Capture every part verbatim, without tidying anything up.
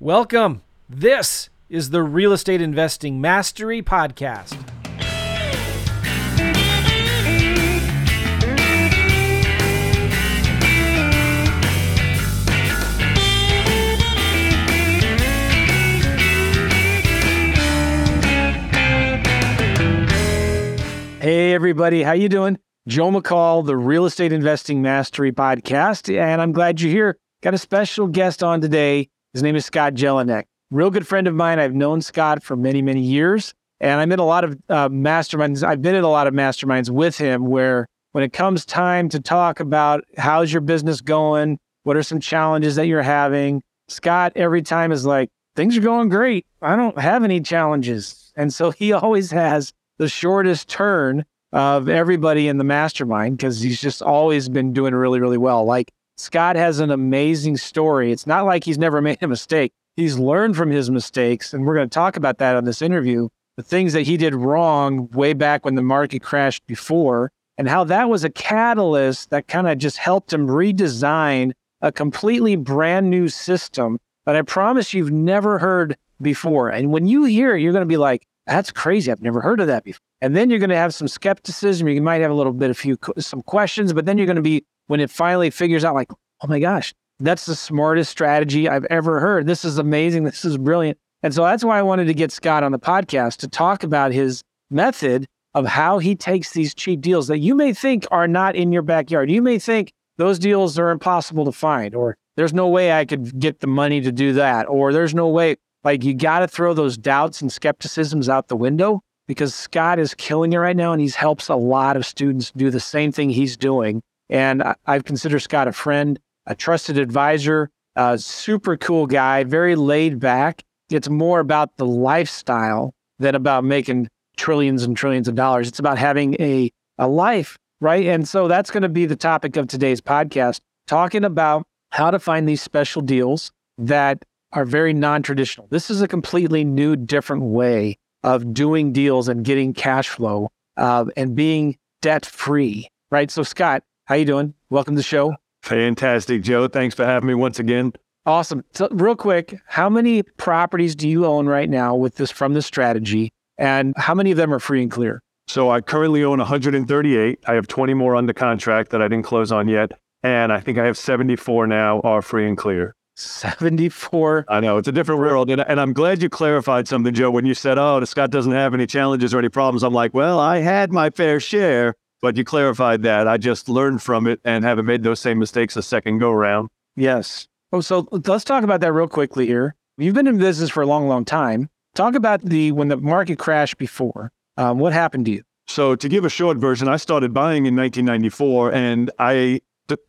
Welcome. This is the Real Estate Investing Mastery Podcast. Hey everybody, how you doing? Joe McCall, the Real Estate Investing Mastery Podcast, and I'm glad you're here. Got a special guest on today. His name is Scott Jelinek. Real good friend of mine. I've known Scott for many, many years, and I'm in a lot of uh, masterminds. I've been in a lot of masterminds with him where when it comes time to talk about how's your business going, what are some challenges that you're having, Scott every time is like, things are going great. I don't have any challenges. And so he always has the shortest turn of everybody in the mastermind because he's just always been doing really, really well. Like, Scott has an amazing story. It's not like he's never made a mistake. He's learned from his mistakes, and we're going to talk about that on this interview, the things that he did wrong way back when the market crashed before, and how that was a catalyst that kind of just helped him redesign a completely brand new system that I promise you've never heard before. And when you hear it, you're going to be like, that's crazy. I've never heard of that before. And then you're going to have some skepticism. You might have a little bit of few, some questions, but then you're going to be, when it finally figures out, like, oh my gosh, that's the smartest strategy I've ever heard. This is amazing. This is brilliant. And so that's why I wanted to get Scott on the podcast to talk about his method of how he takes these cheap deals that you may think are not in your backyard. You may think those deals are impossible to find, or there's no way I could get the money to do that, or there's no way. Like, you got to throw those doubts and skepticisms out the window, because Scott is killing it right now, and he helps a lot of students do the same thing he's doing. And I, I consider Scott a friend, a trusted advisor, a super cool guy, very laid back. It's more about the lifestyle than about making trillions and trillions of dollars. It's about having a, a life, right? And so that's going to be the topic of today's podcast, talking about how to find these special deals that are very non-traditional. This is a completely new, different way of doing deals and getting cash flow uh, and being debt-free, right? So Scott, how you doing? Welcome to the show. Fantastic, Joe. Thanks for having me once again. Awesome. So real quick, how many properties do you own right now with this from this strategy, and how many of them are free and clear? So I currently own one hundred thirty-eight. I have twenty more under contract that I didn't close on yet, and I think I have seventy-four now are free and clear. seventy-four. I know, it's a different world. And, and I'm glad you clarified something, Joe, when you said, oh, Scott doesn't have any challenges or any problems. I'm like, well, I had my fair share. But you clarified that. I just learned from it and haven't made those same mistakes a second go around. Yes. Oh, so let's talk about that real quickly here. You've been in business for a long, long time. Talk about the when the market crashed before. Um, what happened to you? So to give a short version, I started buying in nineteen ninety-four, and I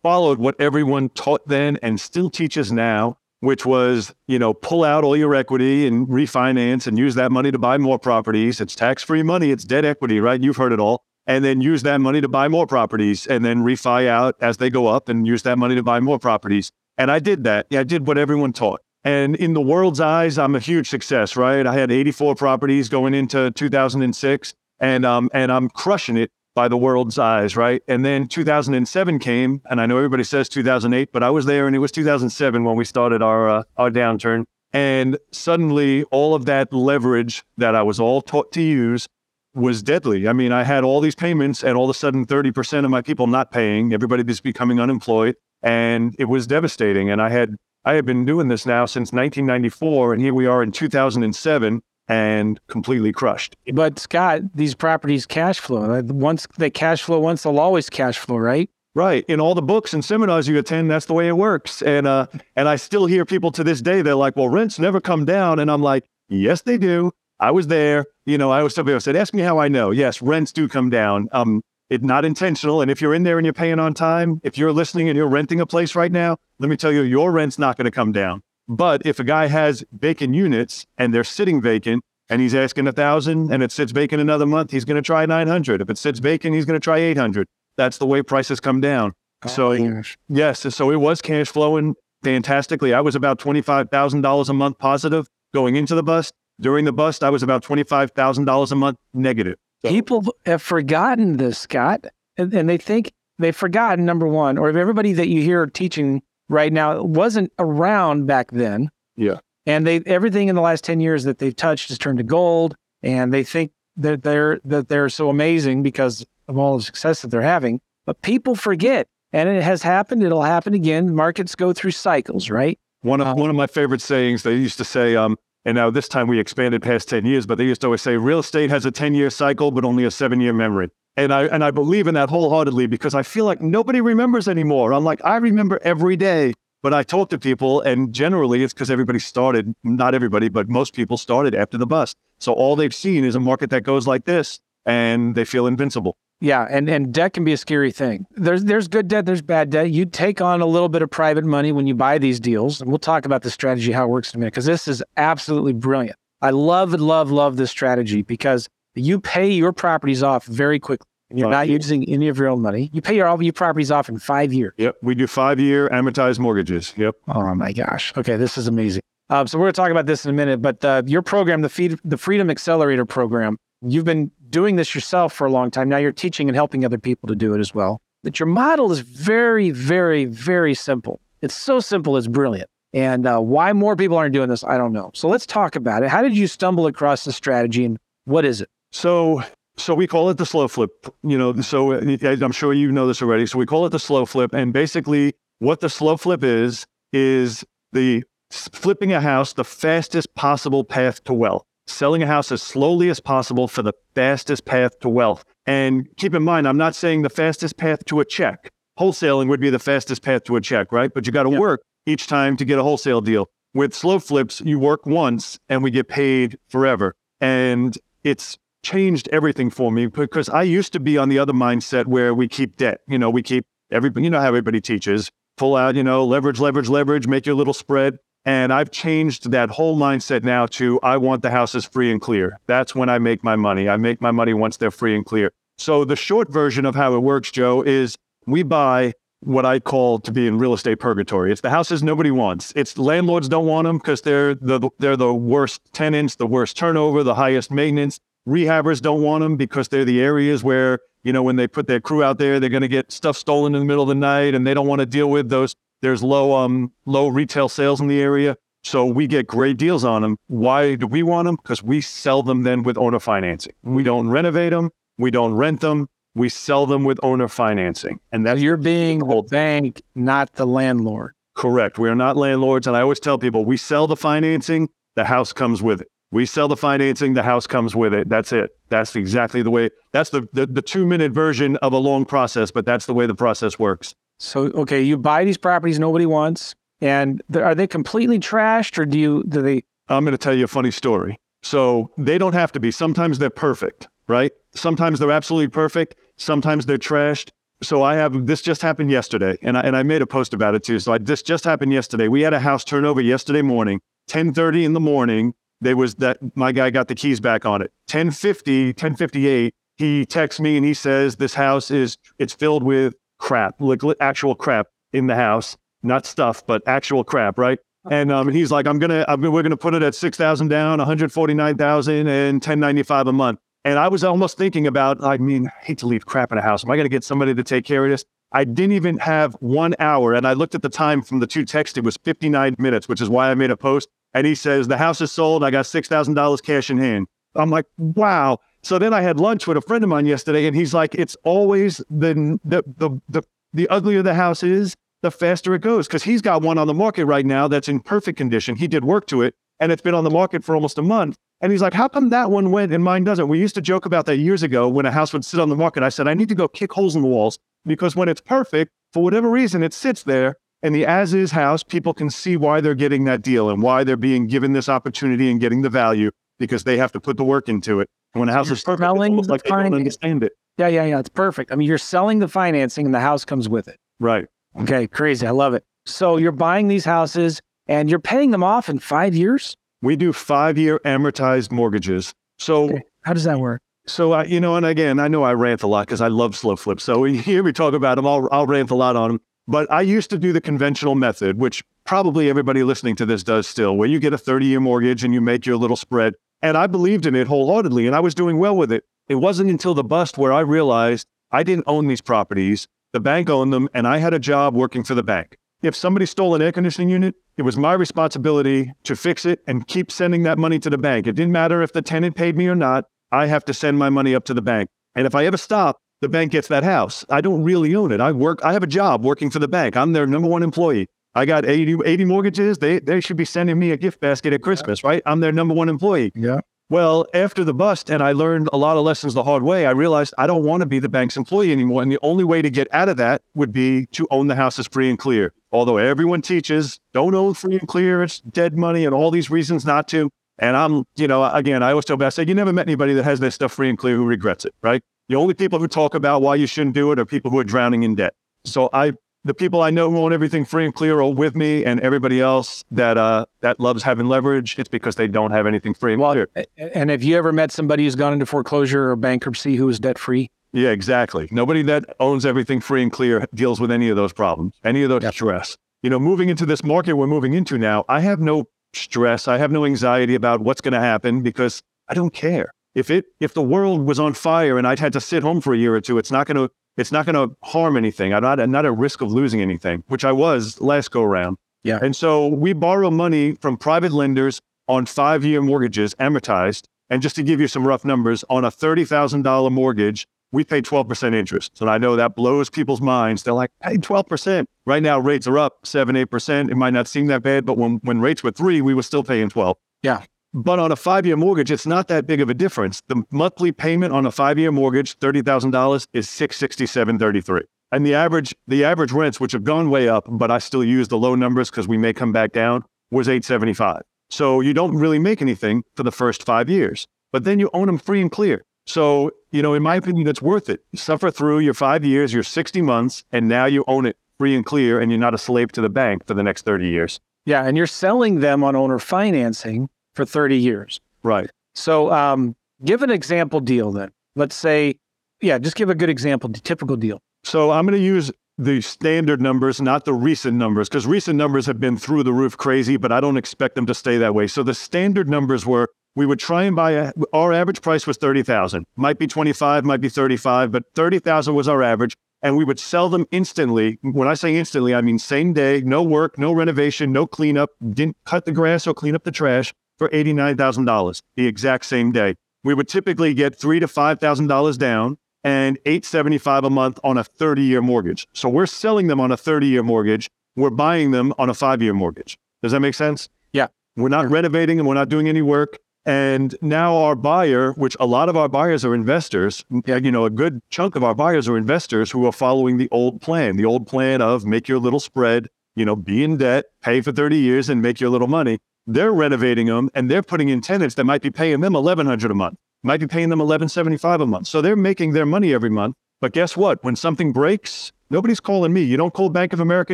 followed what everyone taught then and still teaches now, which was, you know, pull out all your equity and refinance and use that money to buy more properties. It's tax-free money. It's debt equity, right? You've heard it all. And then use that money to buy more properties, and then refi out as they go up and use that money to buy more properties. And I did that. I did what everyone taught. And in the world's eyes, I'm a huge success, right? I had eighty-four properties going into two thousand six, and um, and I'm crushing it by the world's eyes, right? And then two thousand seven came, and I know everybody says two thousand eight, but I was there, and it was two thousand seven when we started our uh, our downturn. And suddenly, all of that leverage that I was all taught to use was deadly. I mean, I had all these payments, and all of a sudden thirty percent of my people not paying, everybody just becoming unemployed, and it was devastating. And I had I had been doing this now since nineteen ninety-four, and here we are in two thousand seven and completely crushed. But Scott, these properties cash flow. Once they cash flow once, they'll always cash flow, right? Right. In all the books and seminars you attend, that's the way it works. And uh and I still hear people to this day, they're like, well, rents never come down. And I'm like, yes, they do. I was there. You know, I was somebody said, ask me how I know. Yes, rents do come down. Um, it's not intentional. And if you're in there and you're paying on time, if you're listening and you're renting a place right now, let me tell you, your rent's not going to come down. But if a guy has vacant units and they're sitting vacant and he's asking a thousand and it sits vacant another month, he's going to try nine hundred. If it sits vacant, he's going to try eight hundred. That's the way prices come down. Oh, so gosh. Yes. So it was cash flowing fantastically. I was about twenty-five thousand dollars a month positive going into the bust. During the bust, I was about twenty-five thousand dollars a month negative. So. People have forgotten this, Scott, and, and they think they've forgotten, number one, or if everybody that you hear teaching right now wasn't around back then. Yeah. And they everything in the last ten years that they've touched has turned to gold. And they think that they're that they're so amazing because of all the success that they're having. But people forget. And it has happened. It'll happen again. Markets go through cycles, right? One of um, one of my favorite sayings, they used to say, um, and now this time we expanded past ten years, but they used to always say, real estate has a ten-year cycle, but only a seven-year memory. And I and I believe in that wholeheartedly because I feel like nobody remembers anymore. I'm like, I remember every day, but I talk to people, and generally it's because everybody started, not everybody, but most people started after the bust. So all they've seen is a market that goes like this, and they feel invincible. Yeah, and, and debt can be a scary thing. There's there's good debt, there's bad debt. You take on a little bit of private money when you buy these deals, and we'll talk about the strategy, how it works in a minute, because this is absolutely brilliant. I love, love, love this strategy because you pay your properties off very quickly. And you're not using any of your own money. You pay your, all your properties off in five years. Yep, we do five-year amortized mortgages. Yep. Oh, my gosh. Okay, this is amazing. Um, so we're going to talk about this in a minute, but uh, your program, the, Feed, the Freedom Accelerator Program, you've been doing this yourself for a long time. Now you're teaching and helping other people to do it as well. That your model is very, very, very simple. It's so simple, it's brilliant. And uh, why more people aren't doing this, I don't know. So let's talk about it. How did you stumble across this strategy and what is it? So so we call it the slow flip. You know, so I'm sure you know this already. So we call it the slow flip. And basically what the slow flip is, is the flipping a house the fastest possible path to wealth. Selling a house as slowly as possible for the fastest path to wealth. And keep in mind, I'm not saying the fastest path to a check. Wholesaling would be the fastest path to a check, right? But you got to yep. work each time to get a wholesale deal. With slow flips, you work once and we get paid forever. And it's changed everything for me because I used to be on the other mindset where we keep debt. You know, we keep everybody, you know how everybody teaches, pull out, you know, leverage, leverage, leverage, make your little spread. And I've changed that whole mindset now to, I want the houses free and clear. That's when I make my money. I make my money once they're free and clear. So the short version of how it works, Joe, is we buy what I call to be in real estate purgatory. It's the houses nobody wants. It's landlords don't want them because they're the, they're the worst tenants, the worst turnover, the highest maintenance. Rehabbers don't want them because they're the areas where, you know, when they put their crew out there, they're going to get stuff stolen in the middle of the night and they don't want to deal with those. There's low um low retail sales in the area, so we get great deals on them. Why do we want them? Because we sell them then with owner financing. We don't renovate them. We don't rent them. We sell them with owner financing. And that's so you're being the bank, not the landlord. Correct. We are not landlords. And I always tell people, we sell the financing, the house comes with it. We sell the financing, the house comes with it. That's it. That's exactly the way. That's the the, the two-minute version of a long process, but that's the way the process works. So, okay, you buy these properties nobody wants, and are they completely trashed, or do you, do they? I'm going to tell you a funny story. So they don't have to be. Sometimes they're perfect, right? Sometimes they're absolutely perfect. Sometimes they're trashed. So I have, this just happened yesterday, and I, and I made a post about it too. So I, this just happened yesterday. We had a house turnover yesterday morning, ten thirty in the morning. There was that, my guy got the keys back on it. ten fifty, ten fifty-eight, he texts me and he says, this house is, it's filled with crap, like actual crap in the house, not stuff, but actual crap, right? And um, he's like, I'm gonna, I'm, we're gonna put it at six thousand down, one hundred forty nine thousand, and ten ninety five a month. And I was almost thinking about, I mean, I hate to leave crap in a house. Am I gonna get somebody to take care of this? I didn't even have one hour, and I looked at the time from the two texts. It was fifty nine minutes, which is why I made a post. And he says the house is sold. I got six thousand dollars cash in hand. I'm like, wow. So then I had lunch with a friend of mine yesterday, and he's like, it's always the the the the, the uglier the house is, the faster it goes. Because he's got one on the market right now that's in perfect condition. He did work to it, and it's been on the market for almost a month. And he's like, how come that one went and mine doesn't? We used to joke about that years ago when a house would sit on the market. I said, I need to go kick holes in the walls because when it's perfect, for whatever reason, it sits there. And the as-is house, people can see why they're getting that deal and why they're being given this opportunity and getting the value because they have to put the work into it. When a house you're is perfect, it's like they don't understand it. Yeah, yeah, yeah. It's perfect. I mean, you're selling the financing and the house comes with it. Right. Okay, crazy. I love it. So you're buying these houses and you're paying them off in five years? We do five-year amortized mortgages. So okay. How does that work? So, I, you know, and again, I know I rant a lot because I love slow flips. So when you hear me talk about them, I'll, I'll rant a lot on them. But I used to do the conventional method, which probably everybody listening to this does still, where you get a thirty-year mortgage and you make your little spread. And I believed in it wholeheartedly, and I was doing well with it. It wasn't until the bust where I realized I didn't own these properties. The bank owned them, and I had a job working for the bank. If somebody stole an air conditioning unit, it was my responsibility to fix it and keep sending that money to the bank. It didn't matter if the tenant paid me or not. I have to send my money up to the bank. And if I ever stop, the bank gets that house. I don't really own it. I work. I have a job working for the bank. I'm their number one employee. I got eighty, eighty mortgages. They they should be sending me a gift basket at Christmas, right? I'm their number one employee. Yeah. Well, after the bust, and I learned a lot of lessons the hard way, I realized I don't want to be the bank's employee anymore. And the only way to get out of that would be to own the houses free and clear. Although everyone teaches, don't own free and clear, it's dead money and all these reasons not to. And I'm, you know, again, I always tell people, I say, you never met anybody that has their stuff free and clear who regrets it, right? The only people who talk about why you shouldn't do it are people who are drowning in debt. So I, the people I know who own everything free and clear are with me, and everybody else that uh, that loves having leverage, it's because they don't have anything free and clear. And have you ever met somebody who's gone into foreclosure or bankruptcy who is debt-free? Yeah, exactly. Nobody that owns everything free and clear deals with any of those problems, any of those yeah. stress. You know, moving into this market we're moving into now, I have no stress. I have no anxiety about what's going to happen because I don't care. If it, if the world was on fire and I'd had to sit home for a year or two, it's not going to, it's not going to harm anything. I'm not, I'm not at risk of losing anything, which I was last go around. Yeah. And so we borrow money from private lenders on five-year mortgages amortized. And just to give you some rough numbers, on a thirty thousand dollars mortgage, we pay twelve percent interest. And I know that blows people's minds. They're like, hey, twelve percent. Right now, rates are up seven, eight percent. It might not seem that bad, but when, when rates were three, we were still paying twelve. Yeah. But on a five-year mortgage, it's not that big of a difference. The monthly payment on a five-year mortgage, thirty thousand dollars, is six hundred sixty-seven dollars and thirty-three cents. And the average, the average rents, which have gone way up, but I still use the low numbers because we may come back down, was eight hundred seventy-five dollars. So you don't really make anything for the first five years, but then you own them free and clear. So, you know, in my opinion, it's worth it. You suffer through your five years, your sixty months, and now you own it free and clear, and you're not a slave to the bank for the next thirty years. Yeah, and you're selling them on owner financing for thirty years. Right. So um, give an example deal then. Let's say, yeah, just give a good example, the typical deal. So I'm going to use the standard numbers, not the recent numbers, because recent numbers have been through the roof crazy, but I don't expect them to stay that way. So the standard numbers were, we would try and buy, a, our average price was thirty thousand dollars. Might be twenty-five, might be thirty-five, but thirty thousand dollars was our average. And we would sell them instantly. When I say instantly, I mean same day, no work, no renovation, no cleanup, didn't cut the grass or clean up the trash, for eighty-nine thousand dollars the exact same day. We would typically get three to five thousand dollars down and eight hundred seventy-five dollars a month on a thirty-year mortgage. So we're selling them on a thirty-year mortgage. We're buying them on a five-year mortgage. Does that make sense? Yeah. We're not renovating and we're not doing any work. And now our buyer, which a lot of our buyers are investors, you know, a good chunk of our buyers are investors who are following the old plan, the old plan of make your little spread, you know, be in debt, pay for thirty years and make your little money. They're renovating them and they're putting in tenants that might be paying them eleven hundred dollars a month, might be paying them eleven seventy-five a month. So they're making their money every month. But guess what? When something breaks, nobody's calling me. You don't call Bank of America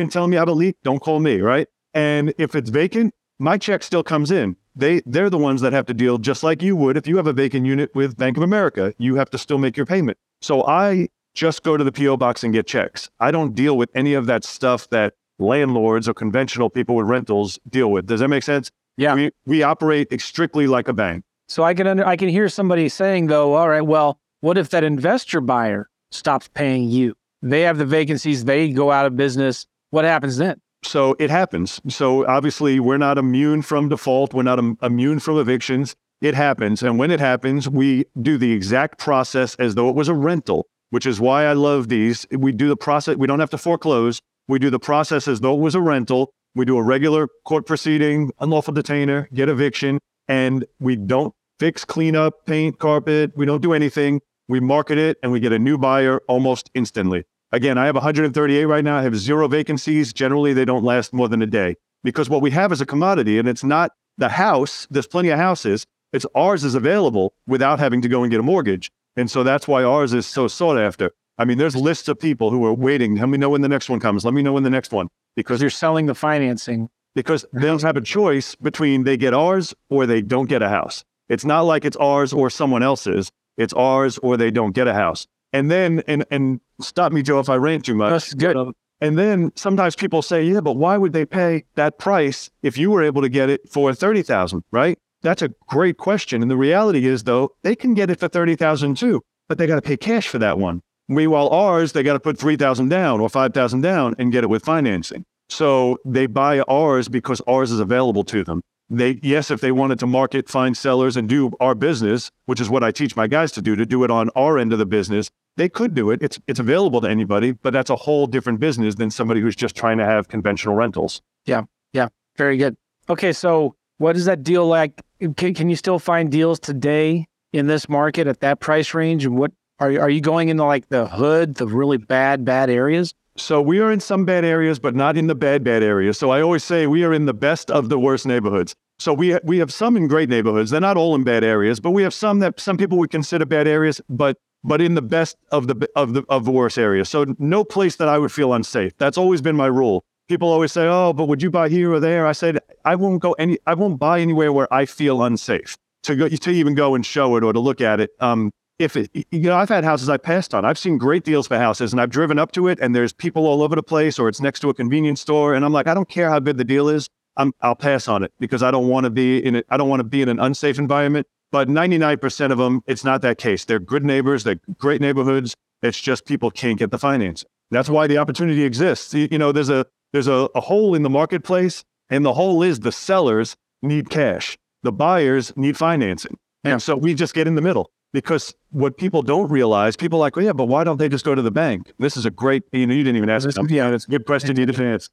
and tell me I have a leak. Don't call me, right? And if it's vacant, my check still comes in. They, they're the ones that have to deal just like you would if you have a vacant unit with Bank of America. You have to still make your payment. So I just go to the P O box and get checks. I don't deal with any of that stuff that landlords or conventional people with rentals deal with. Does that make sense? Yeah. We, we operate strictly like a bank. So I can under, I can hear somebody saying though, all right, well, what if that investor buyer stops paying you? They have the vacancies, they go out of business. What happens then? So it happens. So obviously we're not immune from default. We're not im- immune from evictions. It happens. And when it happens, we do the exact process as though it was a rental, which is why I love these. We do the process. We don't have to foreclose. We do the process as though it was a rental. We do a regular court proceeding, unlawful detainer, get eviction, and we don't fix, clean up, paint, carpet. We don't do anything. We market it and we get a new buyer almost instantly. Again, I have one hundred thirty-eight right now. I have zero vacancies. Generally, they don't last more than a day because what we have is a commodity and it's not the house. There's plenty of houses. It's ours is available without having to go and get a mortgage. And so that's why ours is so sought after. I mean, there's lists of people who are waiting. Let me know when the next one comes. Let me know when the next one. Because you're selling the financing. Because they don't have a choice between they get ours or they don't get a house. It's not like it's ours or someone else's. It's ours or they don't get a house. And then, and and stop me, Joe, if I rant too much. That's good. And then sometimes people say, yeah, but why would they pay that price if you were able to get it for thirty thousand dollars, right? That's a great question. And the reality is, though, they can get it for thirty thousand dollars too, but they got to pay cash for that one. Meanwhile, ours, they got to put three thousand down or five thousand down and get it with financing. So they buy ours because ours is available to them. They, yes, if they wanted to market, find sellers and do our business, which is what I teach my guys to do, to do it on our end of the business, they could do it. It's, it's available to anybody, but that's a whole different business than somebody who's just trying to have conventional rentals. Yeah. Yeah. Very good. Okay. So what is that deal like? Can, can you still find deals today in this market at that price range? And what are you, are you going into like the hood, the really bad, bad areas? So we are in some bad areas, but not in the bad, bad areas. So I always say we are in the best of the worst neighborhoods. So we ha- we have some in great neighborhoods. They're not all in bad areas, but we have some that some people would consider bad areas, but but in the best of the of the of the worst areas. So no place that I would feel unsafe. That's always been my rule. People always say, "Oh, but would you buy here or there?" I said, "I won't go any. I won't buy anywhere where I feel unsafe to go to even go and show it or to look at it." Um, If it, you know, I've had houses I passed on. I've seen great deals for houses, and I've driven up to it, and there's people all over the place, or it's next to a convenience store, and I'm like, I don't care how big the deal is. I'm, I'll pass on it because I don't want to be in it. I don't want to be in an unsafe environment. But ninety-nine percent of them, it's not that case. They're good neighbors. They're great neighborhoods. It's just people can't get the financing. That's why the opportunity exists. You, you know, there's a there's a, a hole in the marketplace, and the hole is the sellers need cash. The buyers need financing, and yeah. So we just get in the middle. Because what people don't realize, people are like, well, yeah, but why don't they just go to the bank? This is a great, you know, you didn't even ask them. Yeah, that's a good question you didn't ask.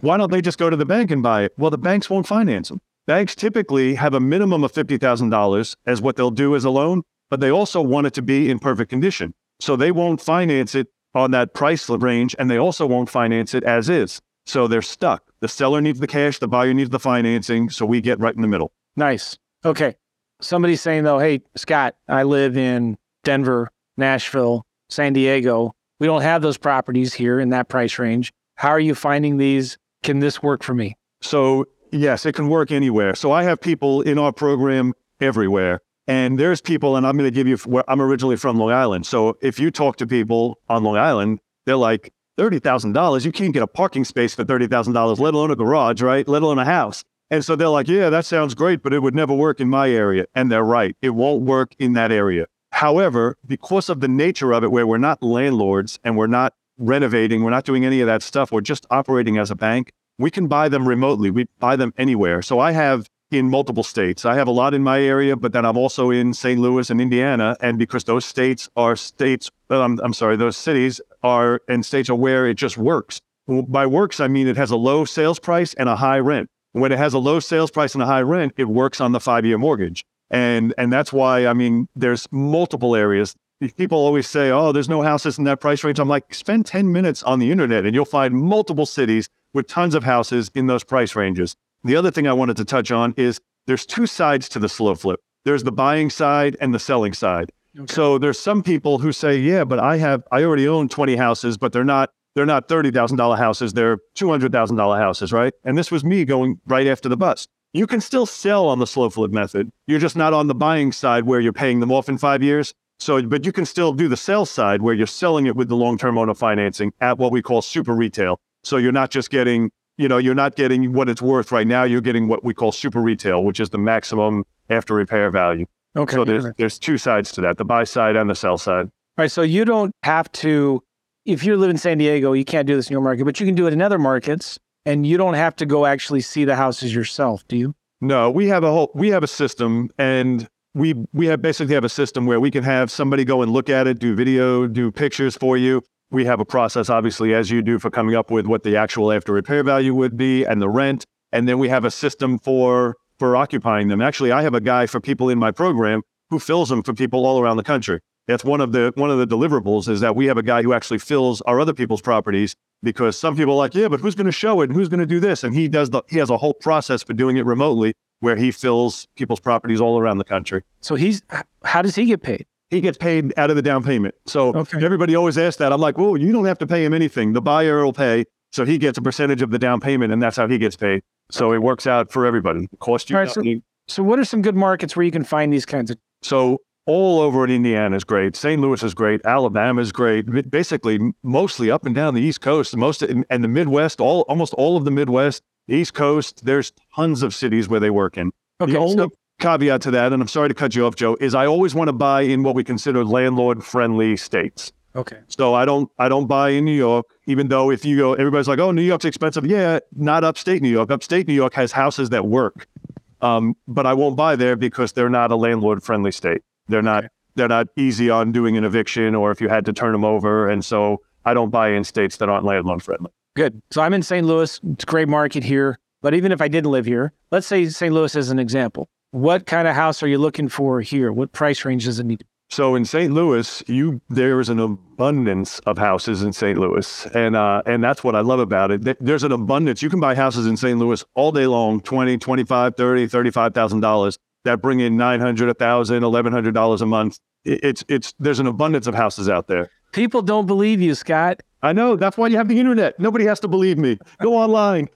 Why don't they just go to the bank and buy it? Well, the banks won't finance them. Banks typically have a minimum of fifty thousand dollars as what they'll do as a loan, but they also want it to be in perfect condition. So they won't finance it on that price range, and they also won't finance it as is. So they're stuck. The seller needs the cash, the buyer needs the financing, so we get right in the middle. Nice. Okay. Somebody's saying though, hey, Scott, I live in Denver, Nashville, San Diego. We don't have those properties here in that price range. How are you finding these? Can this work for me? So yes, it can work anywhere. So I have people in our program everywhere. And there's people, and I'm going to give you, where I'm originally from Long Island. So if you talk to people on Long Island, they're like, thirty thousand dollars, you can't get a parking space for thirty thousand dollars, let alone a garage, right? Let alone a house. And so they're like, yeah, that sounds great, but it would never work in my area. And they're right. It won't work in that area. However, because of the nature of it, where we're not landlords and we're not renovating, we're not doing any of that stuff, we're just operating as a bank, we can buy them remotely. We buy them anywhere. So I have in multiple states. I have a lot in my area, but then I'm also in Saint Louis and Indiana. And because those states are states, um, I'm sorry, those cities are and states are where it just works. By works, I mean it has a low sales price and a high rent. When it has a low sales price and a high rent, it works on the five-year mortgage. And and that's why, I mean, there's multiple areas. People always say, oh, there's no houses in that price range. I'm like, spend ten minutes on the internet and you'll find multiple cities with tons of houses in those price ranges. The other thing I wanted to touch on is there's two sides to the slow flip. There's the buying side and the selling side. Okay. So there's some people who say, yeah, but I have, I already own twenty houses, but they're not They're not thirty thousand dollars houses, they're two hundred thousand dollars houses, right? And this was me going right after the bust. You can still sell on the slow flip method. You're just not on the buying side where you're paying them off in five years. So, but you can still do the sell side where you're selling it with the long-term owner financing at what we call super retail. So you're not just getting, you know, you're not getting what it's worth right now. You're getting what we call super retail, which is the maximum after repair value. Okay. So there's, there's two sides to that, the buy side and the sell side. All right. So you don't have to... If you live in San Diego, you can't do this in your market, but you can do it in other markets, and you don't have to go actually see the houses yourself, do you? No, we have a whole, we have a system, and we we have basically have a system where we can have somebody go and look at it, do video, do pictures for you. We have a process, obviously, as you do, for coming up with what the actual after repair value would be and the rent, and then we have a system for for occupying them. Actually, I have a guy for people in my program who fills them for people all around the country. That's one of the one of the deliverables is that we have a guy who actually fills our other people's properties, because some people are like, yeah, but who's going to show it and who's going to do this? And he does the he has a whole process for doing it remotely where he fills people's properties all around the country. So he's how does he get paid? He gets paid out of the down payment. So okay. Everybody always asks that. I'm like, well, you don't have to pay him anything. The buyer will pay. So he gets a percentage of the down payment, and that's how he gets paid. So it works out for everybody. It costs you all right, so, so what are some good markets where you can find these kinds of so all over in Indiana is great. Saint Louis is great. Alabama is great. Basically, mostly up and down the East Coast, most and the Midwest, all almost all of the Midwest, the East Coast. There's tons of cities where they work in. Okay, the only so- caveat to that, and I'm sorry to cut you off, Joe, is I always want to buy in what we consider landlord-friendly states. Okay. So I don't, I don't buy in New York, even though if you go, everybody's like, oh, New York's expensive. Yeah. Not upstate New York. Upstate New York has houses that work. Um, but I won't buy there because they're not a landlord friendly state. They're not, okay. they're not easy on doing an eviction or if you had to turn them over. And so I don't buy in states that aren't landlord friendly. Good. So I'm in Saint Louis. It's a great market here. But even if I didn't live here, let's say Saint Louis as an example, what kind of house are you looking for here? What price range does it need to be? So in Saint Louis, you there is an abundance of houses in Saint Louis, and uh, and that's what I love about it. There's an abundance. You can buy houses in Saint Louis all day long, twenty, twenty-five, thirty, thirty-five thousand dollars that bring in nine hundred, a thousand, eleven hundred dollars a month. It's it's there's an abundance of houses out there. People don't believe you, Scott. I know. That's why you have the internet. Nobody has to believe me. Go online.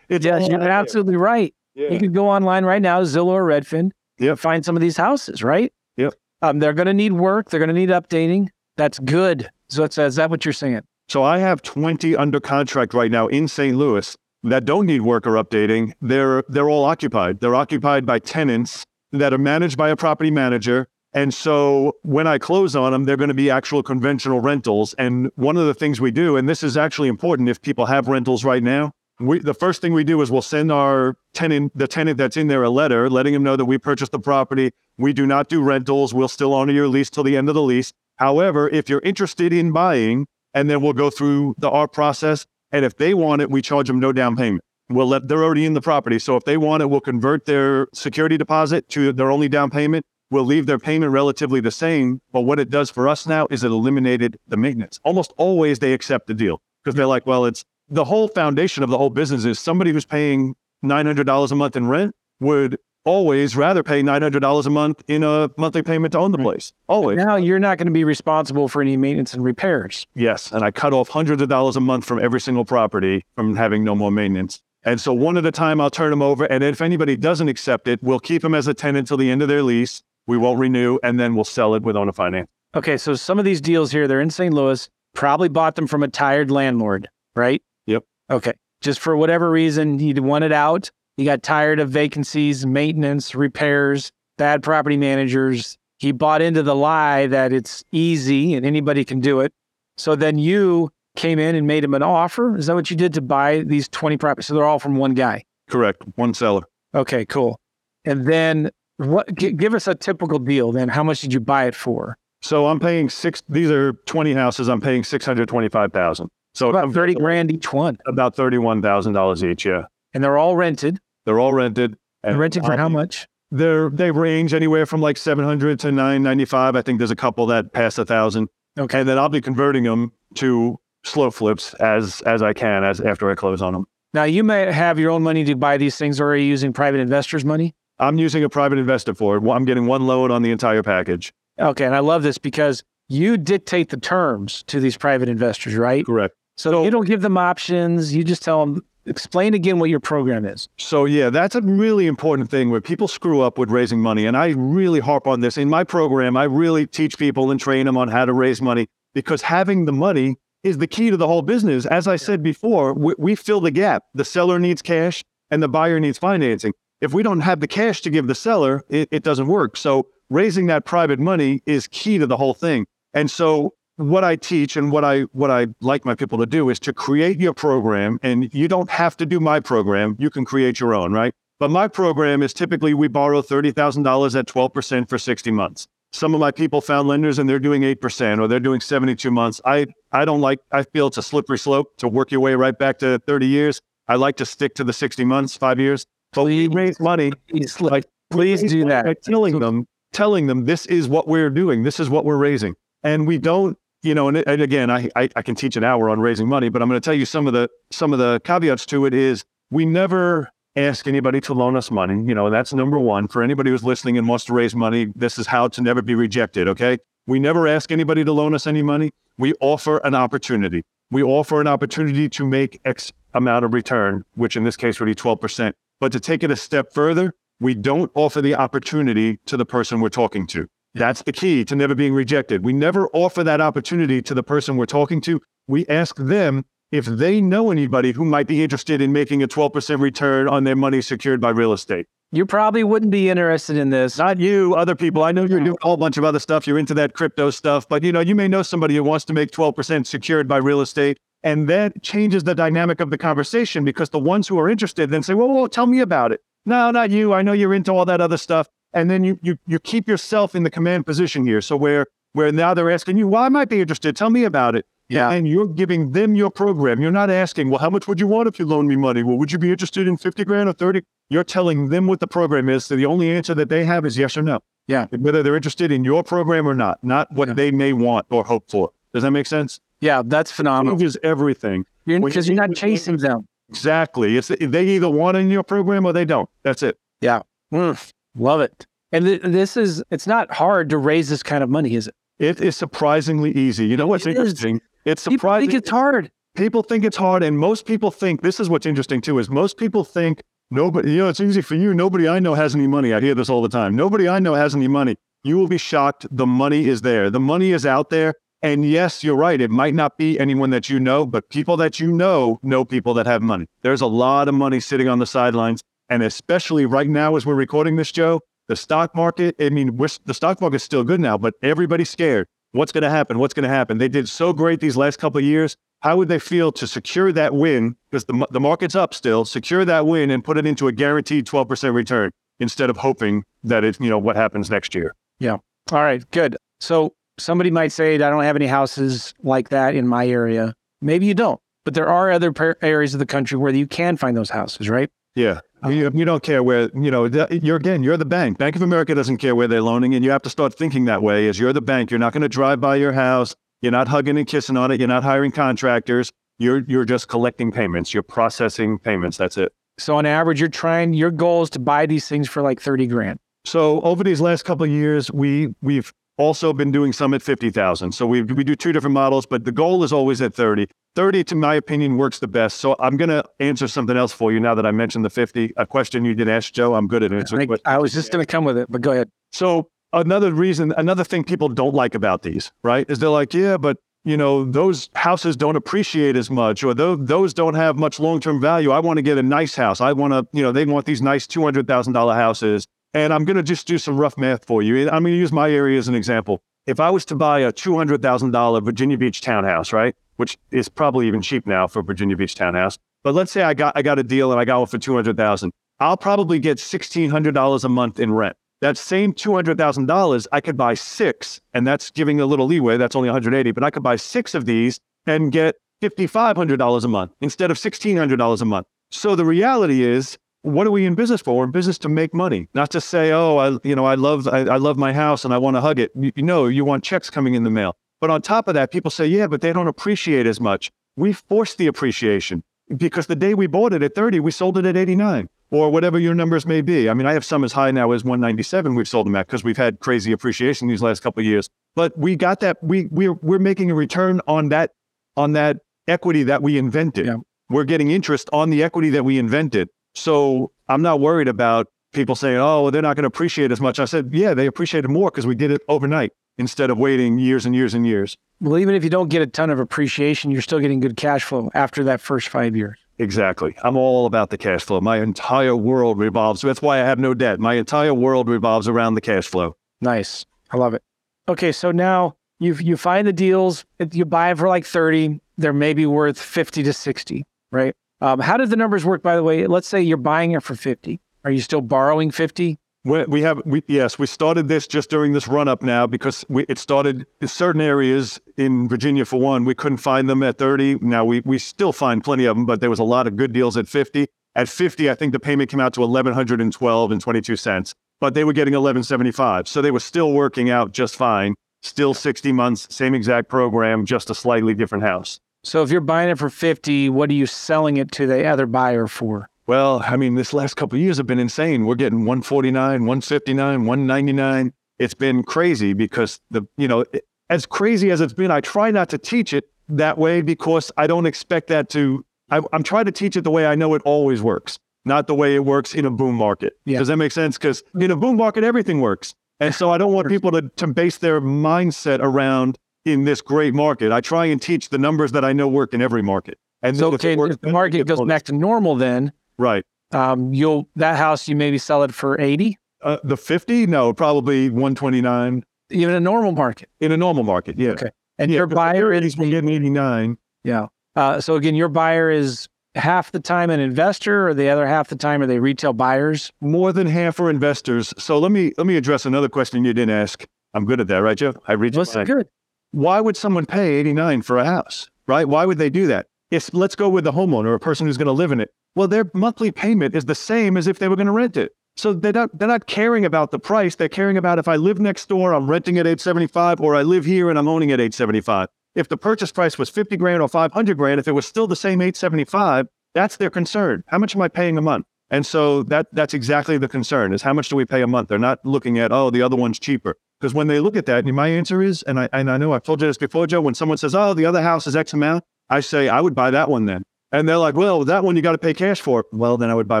It's yes, you're absolutely there. Right. Yeah. You can go online right now, Zillow or Redfin. Yeah, find some of these houses, right? Yep. Um, they're going to need work. They're going to need updating. That's good. So it's, is that what you're saying? So I have twenty under contract right now in Saint Louis that don't need work or updating. They're they're all occupied. They're occupied by tenants that are managed by a property manager. And so when I close on them, they're going to be actual conventional rentals. And one of the things we do, and this is actually important if people have rentals right now, we, the first thing we do is we'll send our tenant, the tenant that's in there, a letter letting him know that we purchased the property. We do not do rentals. We'll still honor your lease till the end of the lease. However, if you're interested in buying, and then we'll go through the our process. And if they want it, we charge them no down payment. We'll let, they're already in the property. So if they want it, we'll convert their security deposit to their only down payment. We'll leave their payment relatively the same, but what it does for us now is it eliminated the maintenance. Almost always they accept the deal because they're like, well, it's the whole foundation of the whole business is somebody who's paying nine hundred dollars a month in rent would always rather pay nine hundred dollars a month in a monthly payment to own the place. Always. But now you're not going to be responsible for any maintenance and repairs. Yes. And I cut off hundreds of dollars a month from every single property from having no more maintenance. And so one at a time, I'll turn them over. And if anybody doesn't accept it, we'll keep them as a tenant till the end of their lease. We won't renew, and then we'll sell it with owner finance. Okay, so some of these deals here, they're in Saint Louis, probably bought them from a tired landlord, right? Yep. Okay, just for whatever reason, you wanted out, you got tired of vacancies, maintenance, repairs, bad property managers. He bought into the lie that it's easy and anybody can do it. So then you came in and made him an offer. Is that what you did to buy these twenty properties? So they're all from one guy? Correct, one seller. Okay, cool. And then... What, give us a typical deal then. How much did you buy it for? So I'm paying six, these are twenty houses. I'm paying six hundred twenty-five thousand dollars. So about I'm, thirty grand each one. About thirty-one thousand dollars each, yeah. And they're all rented. They're all rented. And they're renting for um, how much? They're, they range anywhere from like seven hundred to nine ninety-five. I think there's a couple that pass a thousand. Okay. And then I'll be converting them to slow flips as, as I can as after I close on them. Now you may have your own money to buy these things, or are you using private investors' money? I'm using a private investor for it. I'm getting one loan on the entire package. Okay. And I love this because you dictate the terms to these private investors, right? Correct. So, so you don't give them options. You just tell them, explain again what your program is. So yeah, that's a really important thing where people screw up with raising money. And I really harp on this. In my program, I really teach people and train them on how to raise money because having the money is the key to the whole business. As I said before, we, we fill the gap. The seller needs cash and the buyer needs financing. If we don't have the cash to give the seller, it, it doesn't work. So raising that private money is key to the whole thing. And so what I teach and what I what I like my people to do is to create your program. And you don't have to do my program. You can create your own, right? But my program is typically we borrow thirty thousand dollars at twelve percent for sixty months. Some of my people found lenders and they're doing eight percent or they're doing seventy-two months. I, I don't like, I feel it's a slippery slope to work your way right back to thirty years. I like to stick to the sixty months, five years. But please, we raise money. Please, like, please do that. By telling them, telling them this is what we're doing. This is what we're raising. And we don't, you know, and, it, and again, I, I, I can teach an hour on raising money, but I'm going to tell you some of the, some of the caveats to it is we never ask anybody to loan us money. You know, that's number one for anybody who's listening and wants to raise money. This is how to never be rejected. Okay. We never ask anybody to loan us any money. We offer an opportunity. We offer an opportunity to make X amount of return, which in this case would be twelve percent. But to take it a step further, we don't offer the opportunity to the person we're talking to. That's the key to never being rejected. We never offer that opportunity to the person we're talking to. We ask them if they know anybody who might be interested in making a twelve percent return on their money secured by real estate. You probably wouldn't be interested in this. Not you, other people. I know you're doing a whole bunch of other stuff. You're into that crypto stuff, but you know, you may know somebody who wants to make twelve percent secured by real estate. And that changes the dynamic of the conversation because the ones who are interested then say, well, well, tell me about it. No, not you. I know you're into all that other stuff. And then you you you keep yourself in the command position here. So where where now they're asking you, well, I might be interested. Tell me about it. Yeah. And you're giving them your program. You're not asking, well, how much would you want if you loaned me money? Well, would you be interested in fifty grand or thirty? You're telling them what the program is. So the only answer that they have is yes or no. Yeah. Whether they're interested in your program or not, not what yeah. they may want or hope for. Does that make sense? Yeah, that's phenomenal. It is everything. Because you're, you're not chasing them. Exactly. It's, they either want in your program or they don't. That's it. Yeah. Mm, love it. And th- this is, it's not hard to raise this kind of money, is it? It is surprisingly easy. You know what's it interesting? Is. It's surprising. People think it's hard. People think it's hard. And most people think, this is what's interesting too, is most people think, nobody, you know, it's easy for you. Nobody I know has any money. I hear this all the time. Nobody I know has any money. You will be shocked. The money is there. The money is out there. And yes, you're right. It might not be anyone that you know, but people that you know, know people that have money. There's a lot of money sitting on the sidelines. And especially right now, as we're recording this, Joe, the stock market, I mean, we're, the stock market's still good now, but everybody's scared. What's going to happen? What's going to happen? They did so great these last couple of years. How would they feel to secure that win? Because the, the market's up still, secure that win and put it into a guaranteed twelve percent return instead of hoping that it's, you know, what happens next year. Yeah. All right, good. So somebody might say, I don't have any houses like that in my area. Maybe you don't, but there are other per- areas of the country where you can find those houses, right? Yeah. Um, you, you don't care where, you know, you're again, you're the bank. Bank of America doesn't care where they're loaning. And you have to start thinking that way as you're the bank. You're not going to drive by your house. You're not hugging and kissing on it. You're not hiring contractors. You're, you're just collecting payments. You're processing payments. That's it. So on average, you're trying, your goal is to buy these things for like thirty grand. So over these last couple of years, we, we've, also been doing some at fifty thousand. So we we do two different models, but the goal is always at thirty. thirty, to my opinion, works the best. So I'm going to answer something else for you now that I mentioned the fifty, a question you did ask, Joe. I'm good at answering. I, I was just going to come with it, but go ahead. So another reason, another thing people don't like about these, right, is they're like, yeah, but you know, those houses don't appreciate as much, or th- those don't have much long-term value. I want to get a nice house. I want to, you know, they want these nice two hundred thousand dollars houses. And I'm going to just do some rough math for you. I'm going to use my area as an example. If I was to buy a two hundred thousand dollars Virginia Beach townhouse, right, which is probably even cheap now for a Virginia Beach townhouse, but let's say I got I got a deal and I got one for two hundred thousand dollars, I'll probably get one thousand six hundred dollars a month in rent. That same two hundred thousand dollars, I could buy six, and that's giving a little leeway. That's only one hundred eighty dollars, but I could buy six of these and get five thousand five hundred dollars a month instead of one thousand six hundred dollars a month. So the reality is, what are we in business for? We're in business to make money, not to say, oh, I, you know, I love, I, I love my house and I want to hug it. You, you know, you want checks coming in the mail. But on top of that, people say, yeah, but they don't appreciate as much. We force the appreciation because the day we bought it at thirty, we sold it at eighty-nine or whatever your numbers may be. I mean, I have some as high now as one ninety-seven we've sold them at because we've had crazy appreciation these last couple of years. But we got that, we, we're, we're making a return on that, on that equity that we invented. Yeah. We're getting interest on the equity that we invented. So I'm not worried about people saying, oh, well, they're not going to appreciate as much. I said, yeah, they appreciated more because we did it overnight instead of waiting years and years and years. Well, even if you don't get a ton of appreciation, you're still getting good cash flow after that first five years. Exactly. I'm all about the cash flow. My entire world revolves. That's why I have no debt. My entire world revolves around the cash flow. Nice. I love it. Okay. So now you you find the deals, you buy for like thirty, they're maybe worth fifty to sixty, right? Um, how do the numbers work, by the way? Let's say you're buying it for fifty. Are you still borrowing fifty? We, we have, we, yes, we started this just during this run up now because we, it started in certain areas in Virginia. For one, we couldn't find them at thirty. Now we, we still find plenty of them, but there was a lot of good deals at fifty. At fifty, I think the payment came out to eleven twelve and twenty-two cents, but they were getting eleven seventy-five. So they were still working out just fine. Still sixty months, same exact program, just a slightly different house. So if you're buying it for fifty, what are you selling it to the other buyer for? Well, I mean, this last couple of years have been insane. We're getting one forty-nine, one fifty-nine, one ninety-nine. It's been crazy because the, you know, as crazy as it's been, I try not to teach it that way because I don't expect that to, I, I'm trying to teach it the way I know it always works, not the way it works in a boom market. Yeah. Does that make sense? Because in a boom market, everything works. And so I don't want people to, to base their mindset around, in this great market, I try and teach the numbers that I know work in every market. And so, okay, if the market goes back to normal, then right, um, you'll that house you maybe sell it for eighty. Uh, the fifty? No, probably one twenty-nine. Even a normal market. In a normal market, yeah. Okay. And yeah, your buyer is getting eighty-nine. Yeah. Uh, so again, your buyer is half the time an investor, or the other half the time are they retail buyers? More than half are investors. So let me let me address another question you didn't ask. I'm good at that, right, Joe? I read. What's good? Why would someone pay eighty-nine for a house, right? Why would they do that? If let's go with the homeowner, or a person who's going to live in it. Well, their monthly payment is the same as if they were going to rent it. So they're not, they're not caring about the price. They're caring about if I live next door, I'm renting at eight seventy-five, or I live here and I'm owning at eight seventy-five. If the purchase price was fifty grand or five hundred grand, if it was still the same eight seventy-five, that's their concern. How much am I paying a month? And so that that's exactly the concern, is how much do we pay a month? They're not looking at, oh, the other one's cheaper. Because when they look at that, and my answer is, and I and I know I've told you this before, Joe, when someone says, oh, the other house is X amount, I say, I would buy that one then. And they're like, well, that one you got to pay cash for. Well, then I would buy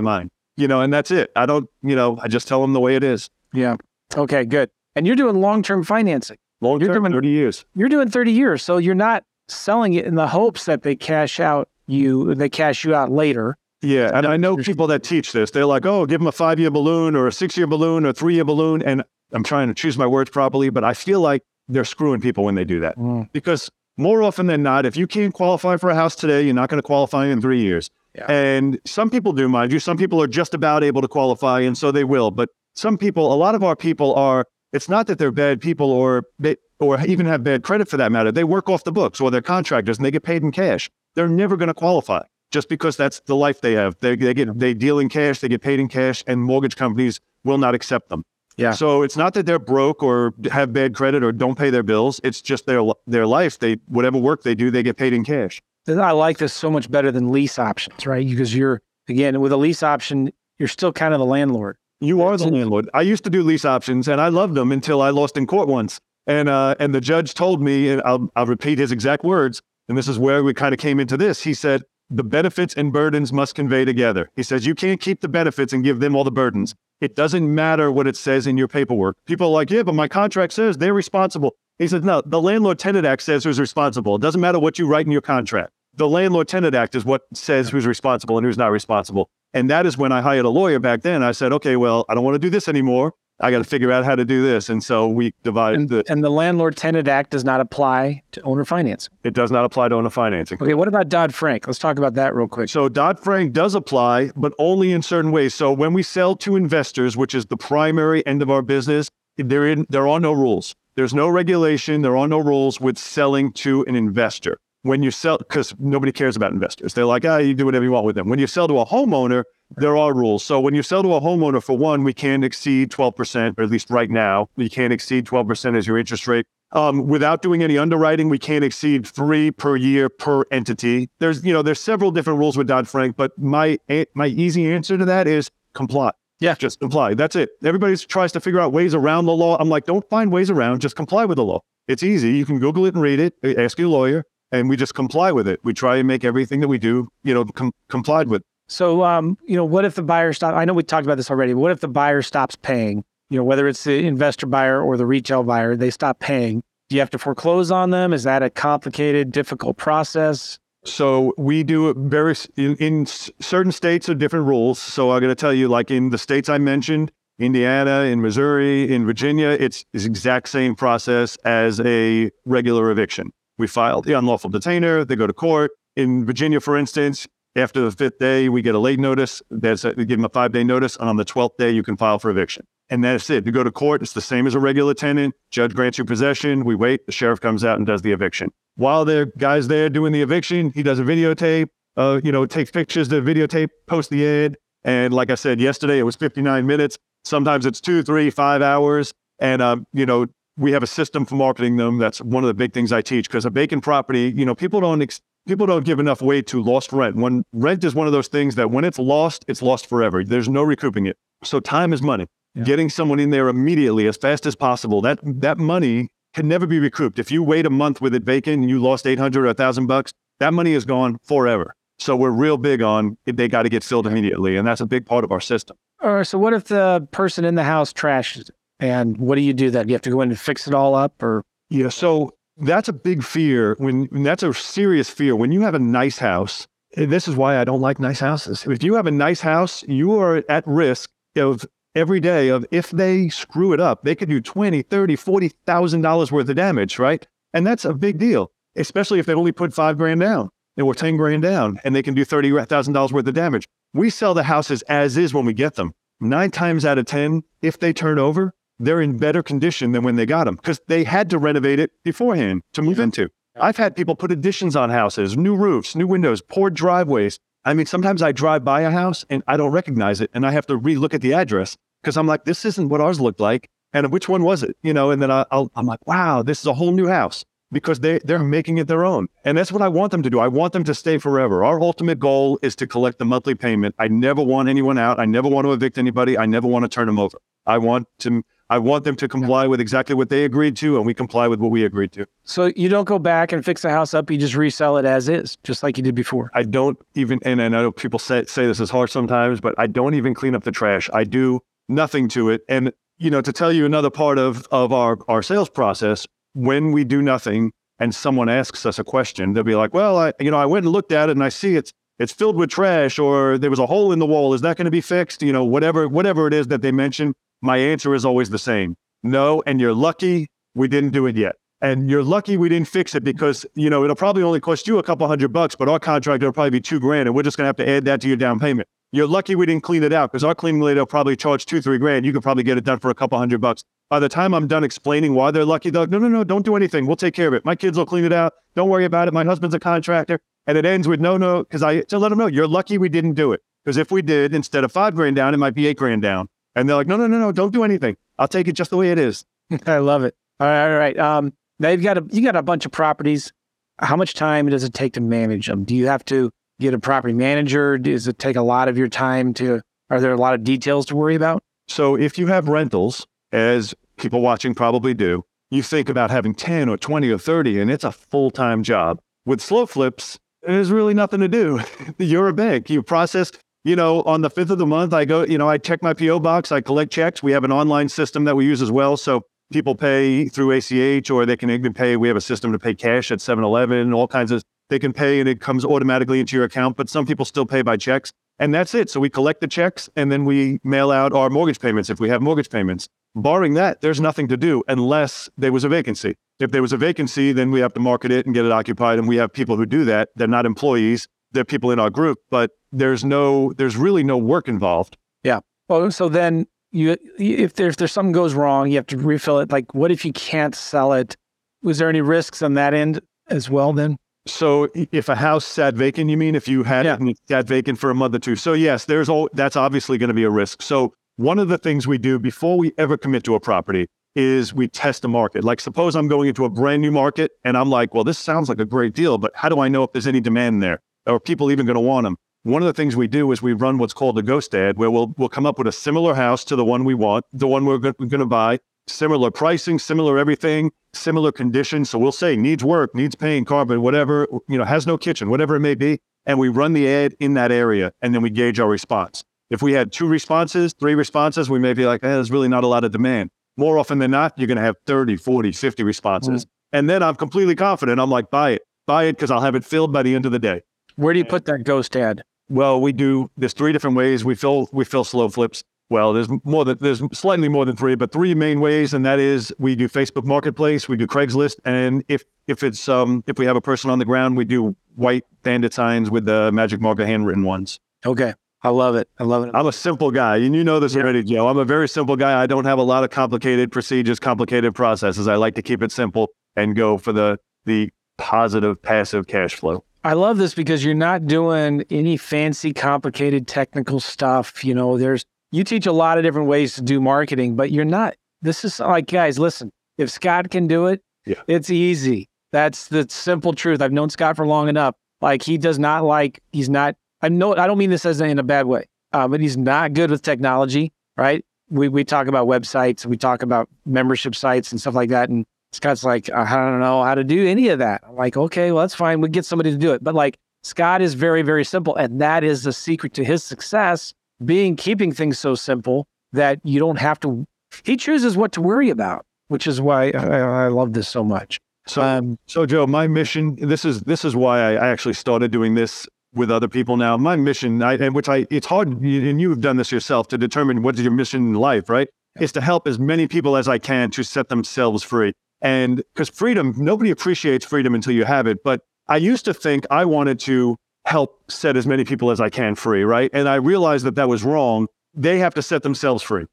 mine. You know, and that's it. I don't, you know, I just tell them the way it is. Yeah. Okay, good. And you're doing long-term financing. Long-term, thirty years. You're doing thirty years. So you're not selling it in the hopes that they cash out you, they cash you out later. Yeah. And I know people that teach this. They're like, oh, give them a five-year balloon or a six-year balloon or a three-year balloon. And I'm trying to choose my words properly, but I feel like they're screwing people when they do that. Mm. Because more often than not, if you can't qualify for a house today, you're not going to qualify in three years. Yeah. And some people do, mind you. Some people are just about able to qualify, and so they will. But some people, a lot of our people are, it's not that they're bad people or they, or even have bad credit for that matter. They work off the books, or they're contractors and they get paid in cash. They're never going to qualify just because that's the life they have. They, they, get, they deal in cash, they get paid in cash, and mortgage companies will not accept them. Yeah. So it's not that they're broke or have bad credit or don't pay their bills. It's just their their life. They whatever work they do, they get paid in cash. I like this so much better than lease options, right? Because you're, again, with a lease option, you're still kind of the landlord. You are the landlord. I used to do lease options, and I loved them until I lost in court once. And uh, and the judge told me, and I'll, I'll repeat his exact words, and this is where we kind of came into this. He said, the benefits and burdens must convey together. He says, you can't keep the benefits and give them all the burdens. It doesn't matter what it says in your paperwork. People are like, yeah, but my contract says they're responsible. He says, no, the Landlord-Tenant Act says who's responsible. It doesn't matter what you write in your contract. The Landlord-Tenant Act is what says who's responsible and who's not responsible. And that is when I hired a lawyer back then. I said, okay, well, I don't want to do this anymore. I got to figure out how to do this. And so we divided. And the, and the Landlord-Tenant Act does not apply to owner financing. It does not apply to owner financing. Okay, what about Dodd-Frank? Let's talk about that real quick. So Dodd-Frank does apply, but only in certain ways. So when we sell to investors, which is the primary end of our business, there, in, there are no rules. There's no regulation. There are no rules with selling to an investor. When you sell, because nobody cares about investors. They're like, ah, oh, you do whatever you want with them. When you sell to a homeowner, there are rules. So when you sell to a homeowner, for one, we can't exceed twelve percent, or at least right now, you can't exceed twelve percent as your interest rate. Um, without doing any underwriting, we can't exceed three per year per entity. There's, you know, there's several different rules with Dodd-Frank, but my my easy answer to that is comply. Yeah. Just comply. That's it. Everybody tries to figure out ways around the law. I'm like, don't find ways around. Just comply with the law. It's easy. You can Google it and read it. Ask your lawyer. And we just comply with it. We try and make everything that we do, you know, com- complied with. So, um, you know, what if the buyer stops? I know we talked about this already. But what if the buyer stops paying? You know, whether it's the investor buyer or the retail buyer, they stop paying. Do you have to foreclose on them? Is that a complicated, difficult process? So we do various, in, in certain states are different rules. So I'm going to tell you, like in the states I mentioned, Indiana, in Missouri, in Virginia, it's the exact same process as a regular eviction. We file the unlawful detainer, they go to court. In Virginia, for instance, after the fifth day, we get a late notice. That's a, we give them a five-day notice, and on the twelfth day, you can file for eviction. And that's it. You go to court, it's the same as a regular tenant. Judge grants you possession, we wait, the sheriff comes out and does the eviction. While the guy's there doing the eviction, he does a videotape, uh, you know, takes pictures to videotape, posts the ad. And like I said, yesterday it was fifty-nine minutes. Sometimes it's two, three, five hours. And, um, you know, we have a system for marketing them. That's one of the big things I teach, because a vacant property, you know, people don't ex- people don't give enough weight to lost rent. When rent is one of those things that when it's lost, it's lost forever. There's no recouping it. So time is money. Yeah. Getting someone in there immediately as fast as possible, that that money can never be recouped. If you wait a month with it vacant and you lost eight hundred or a thousand bucks, that money is gone forever. So we're real big on they got to get filled immediately, and that's a big part of our system. All right, so what if the person in the house trashes it? And what do you do then? Do you have to go in and fix it all up? Or yeah, so that's a big fear. When, when that's a serious fear. When you have a nice house This is why I don't like nice houses. If you have a nice house, you are at risk of every day of if they screw it up, they could do twenty, thirty, forty thousand dollars worth of damage, right? And that's a big deal, especially if they only put five grand down or ten grand down and they can do thirty thousand dollars worth of damage. We sell the houses as is when we get them. Nine times out of ten, if they turn over, they're in better condition than when they got them because they had to renovate it beforehand to move yeah. into. I've had people put additions on houses, new roofs, new windows, poured driveways. I mean, sometimes I drive by a house and I don't recognize it and I have to relook at the address because I'm like, this isn't what ours looked like. And which one was it? You know, and then I, I'll, I'm like, wow, this is a whole new house because they, they're making it their own. And that's what I want them to do. I want them to stay forever. Our ultimate goal is to collect the monthly payment. I never want anyone out. I never want to evict anybody. I never want to turn them over. I want to... I want them to comply with exactly what they agreed to, and we comply with what we agreed to. So you don't go back and fix the house up. You just resell it as is, just like you did before. I don't even, and I know people say, say this is hard sometimes, but I don't even clean up the trash. I do nothing to it. And, you know, to tell you another part of, of our, our sales process, when we do nothing and someone asks us a question, they'll be like, well, I, you know, I went and looked at it and I see it's, it's filled with trash, or there was a hole in the wall. Is that going to be fixed? You know, whatever, whatever it is that they mention. My answer is always the same. No, and you're lucky we didn't do it yet. And you're lucky we didn't fix it because, you know, it'll probably only cost you a couple hundred bucks, but our contract will probably be two grand and we're just going to have to add that to your down payment. You're lucky we didn't clean it out because our cleaning lady will probably charge two, three grand. You could probably get it done for a couple hundred bucks. By the time I'm done explaining why they're lucky, they're like, no, no, no, don't do anything. We'll take care of it. My kids will clean it out. Don't worry about it. My husband's a contractor. And it ends with no, no, because I to let them know you're lucky we didn't do it. Because if we did, instead of five grand down, it might be eight grand down. And they're like, no, no, no, no, don't do anything. I'll take it just the way it is. I love it. All right, all right. Um, now you've got a you got a bunch of properties. How much time does it take to manage them? Do you have to get a property manager? Does it take a lot of your time to? Are there a lot of details to worry about? So if you have rentals, as people watching probably do, you think about having ten or twenty or thirty, and it's a full time job. With slow flips, there's really nothing to do. You're a bank. You process. You know, on the fifth of the month, I go, you know, I check my P O box, I collect checks. We have an online system that we use as well. So people pay through A C H or they can even pay, we have a system to pay cash at seven eleven, all kinds of, they can pay and it comes automatically into your account, but some people still pay by checks and that's it. So we collect the checks and then we mail out our mortgage payments if we have mortgage payments. Barring that, there's nothing to do unless there was a vacancy. If there was a vacancy, then we have to market it and get it occupied. And we have people who do that. They're not employees. They're people in our group, but there's no, there's really no work involved. Yeah. Well, so then you, if there's, there's something goes wrong, you have to refill it. Like what if you can't sell it? Was there any risks on that end as well then? So if a house sat vacant, you mean if you had yeah. it and it sat vacant for a month or two? So yes, there's all, that's obviously going to be a risk. So one of the things we do before we ever commit to a property is we test the market. Like suppose I'm going into a brand new market and I'm like, well, this sounds like a great deal, but how do I know if there's any demand there? Are people even going to want them? One of the things we do is we run what's called a ghost ad, where we'll we'll come up with a similar house to the one we want, the one we're going to buy, similar pricing, similar everything, similar conditions. So we'll say needs work, needs paint, carpet, whatever, you know, has no kitchen, whatever it may be. And we run the ad in that area and then we gauge our response. If we had two responses, three responses, we may be like, eh, there's really not a lot of demand. More often than not, you're going to have thirty, forty, fifty responses. Mm-hmm. And then I'm completely confident. I'm like, buy it, buy it because I'll have it filled by the end of the day. Where do you put that ghost ad? Well, we do, there's three different ways. We fill, we fill slow flips. Well, there's more than, there's slightly more than three, but three main ways. And that is we do Facebook Marketplace, we do Craigslist. And if, if it's, um, if we have a person on the ground, we do white bandit signs with the magic marker handwritten ones. Okay. I love it. I love it. I'm a simple guy. And you know this yeah. already, Joe. I'm a very simple guy. I don't have a lot of complicated procedures, complicated processes. I like to keep it simple and go for the, the positive, passive cash flow. I love this because you're not doing any fancy, complicated, technical stuff. You know, there's, you teach a lot of different ways to do marketing, but you're not, this is like, guys, listen, if Scott can do it, yeah. it's easy. That's the simple truth. I've known Scott for long enough. Like he does not like, he's not, I know, I don't mean this as in a bad way, uh, but he's not good with technology, right? We, we talk about websites, we talk about membership sites and stuff like that. And Scott's like, I don't know how to do any of that. I'm like, okay, well, that's fine. We'll get somebody to do it. But like Scott is very, very simple. And that is the secret to his success, being, keeping things so simple that you don't have to, he chooses what to worry about, which is why I, I love this so much. So, um, so Joe, my mission, this is, this is why I actually started doing this with other people now. My mission, I, and which I, it's hard, and you've done this yourself, to determine what's your mission in life, right? Yeah. Is to help as many people as I can to set themselves free. And because freedom, nobody appreciates freedom until you have it. But I used to think I wanted to help set as many people as I can free, right? And I realized that that was wrong. They have to set themselves free.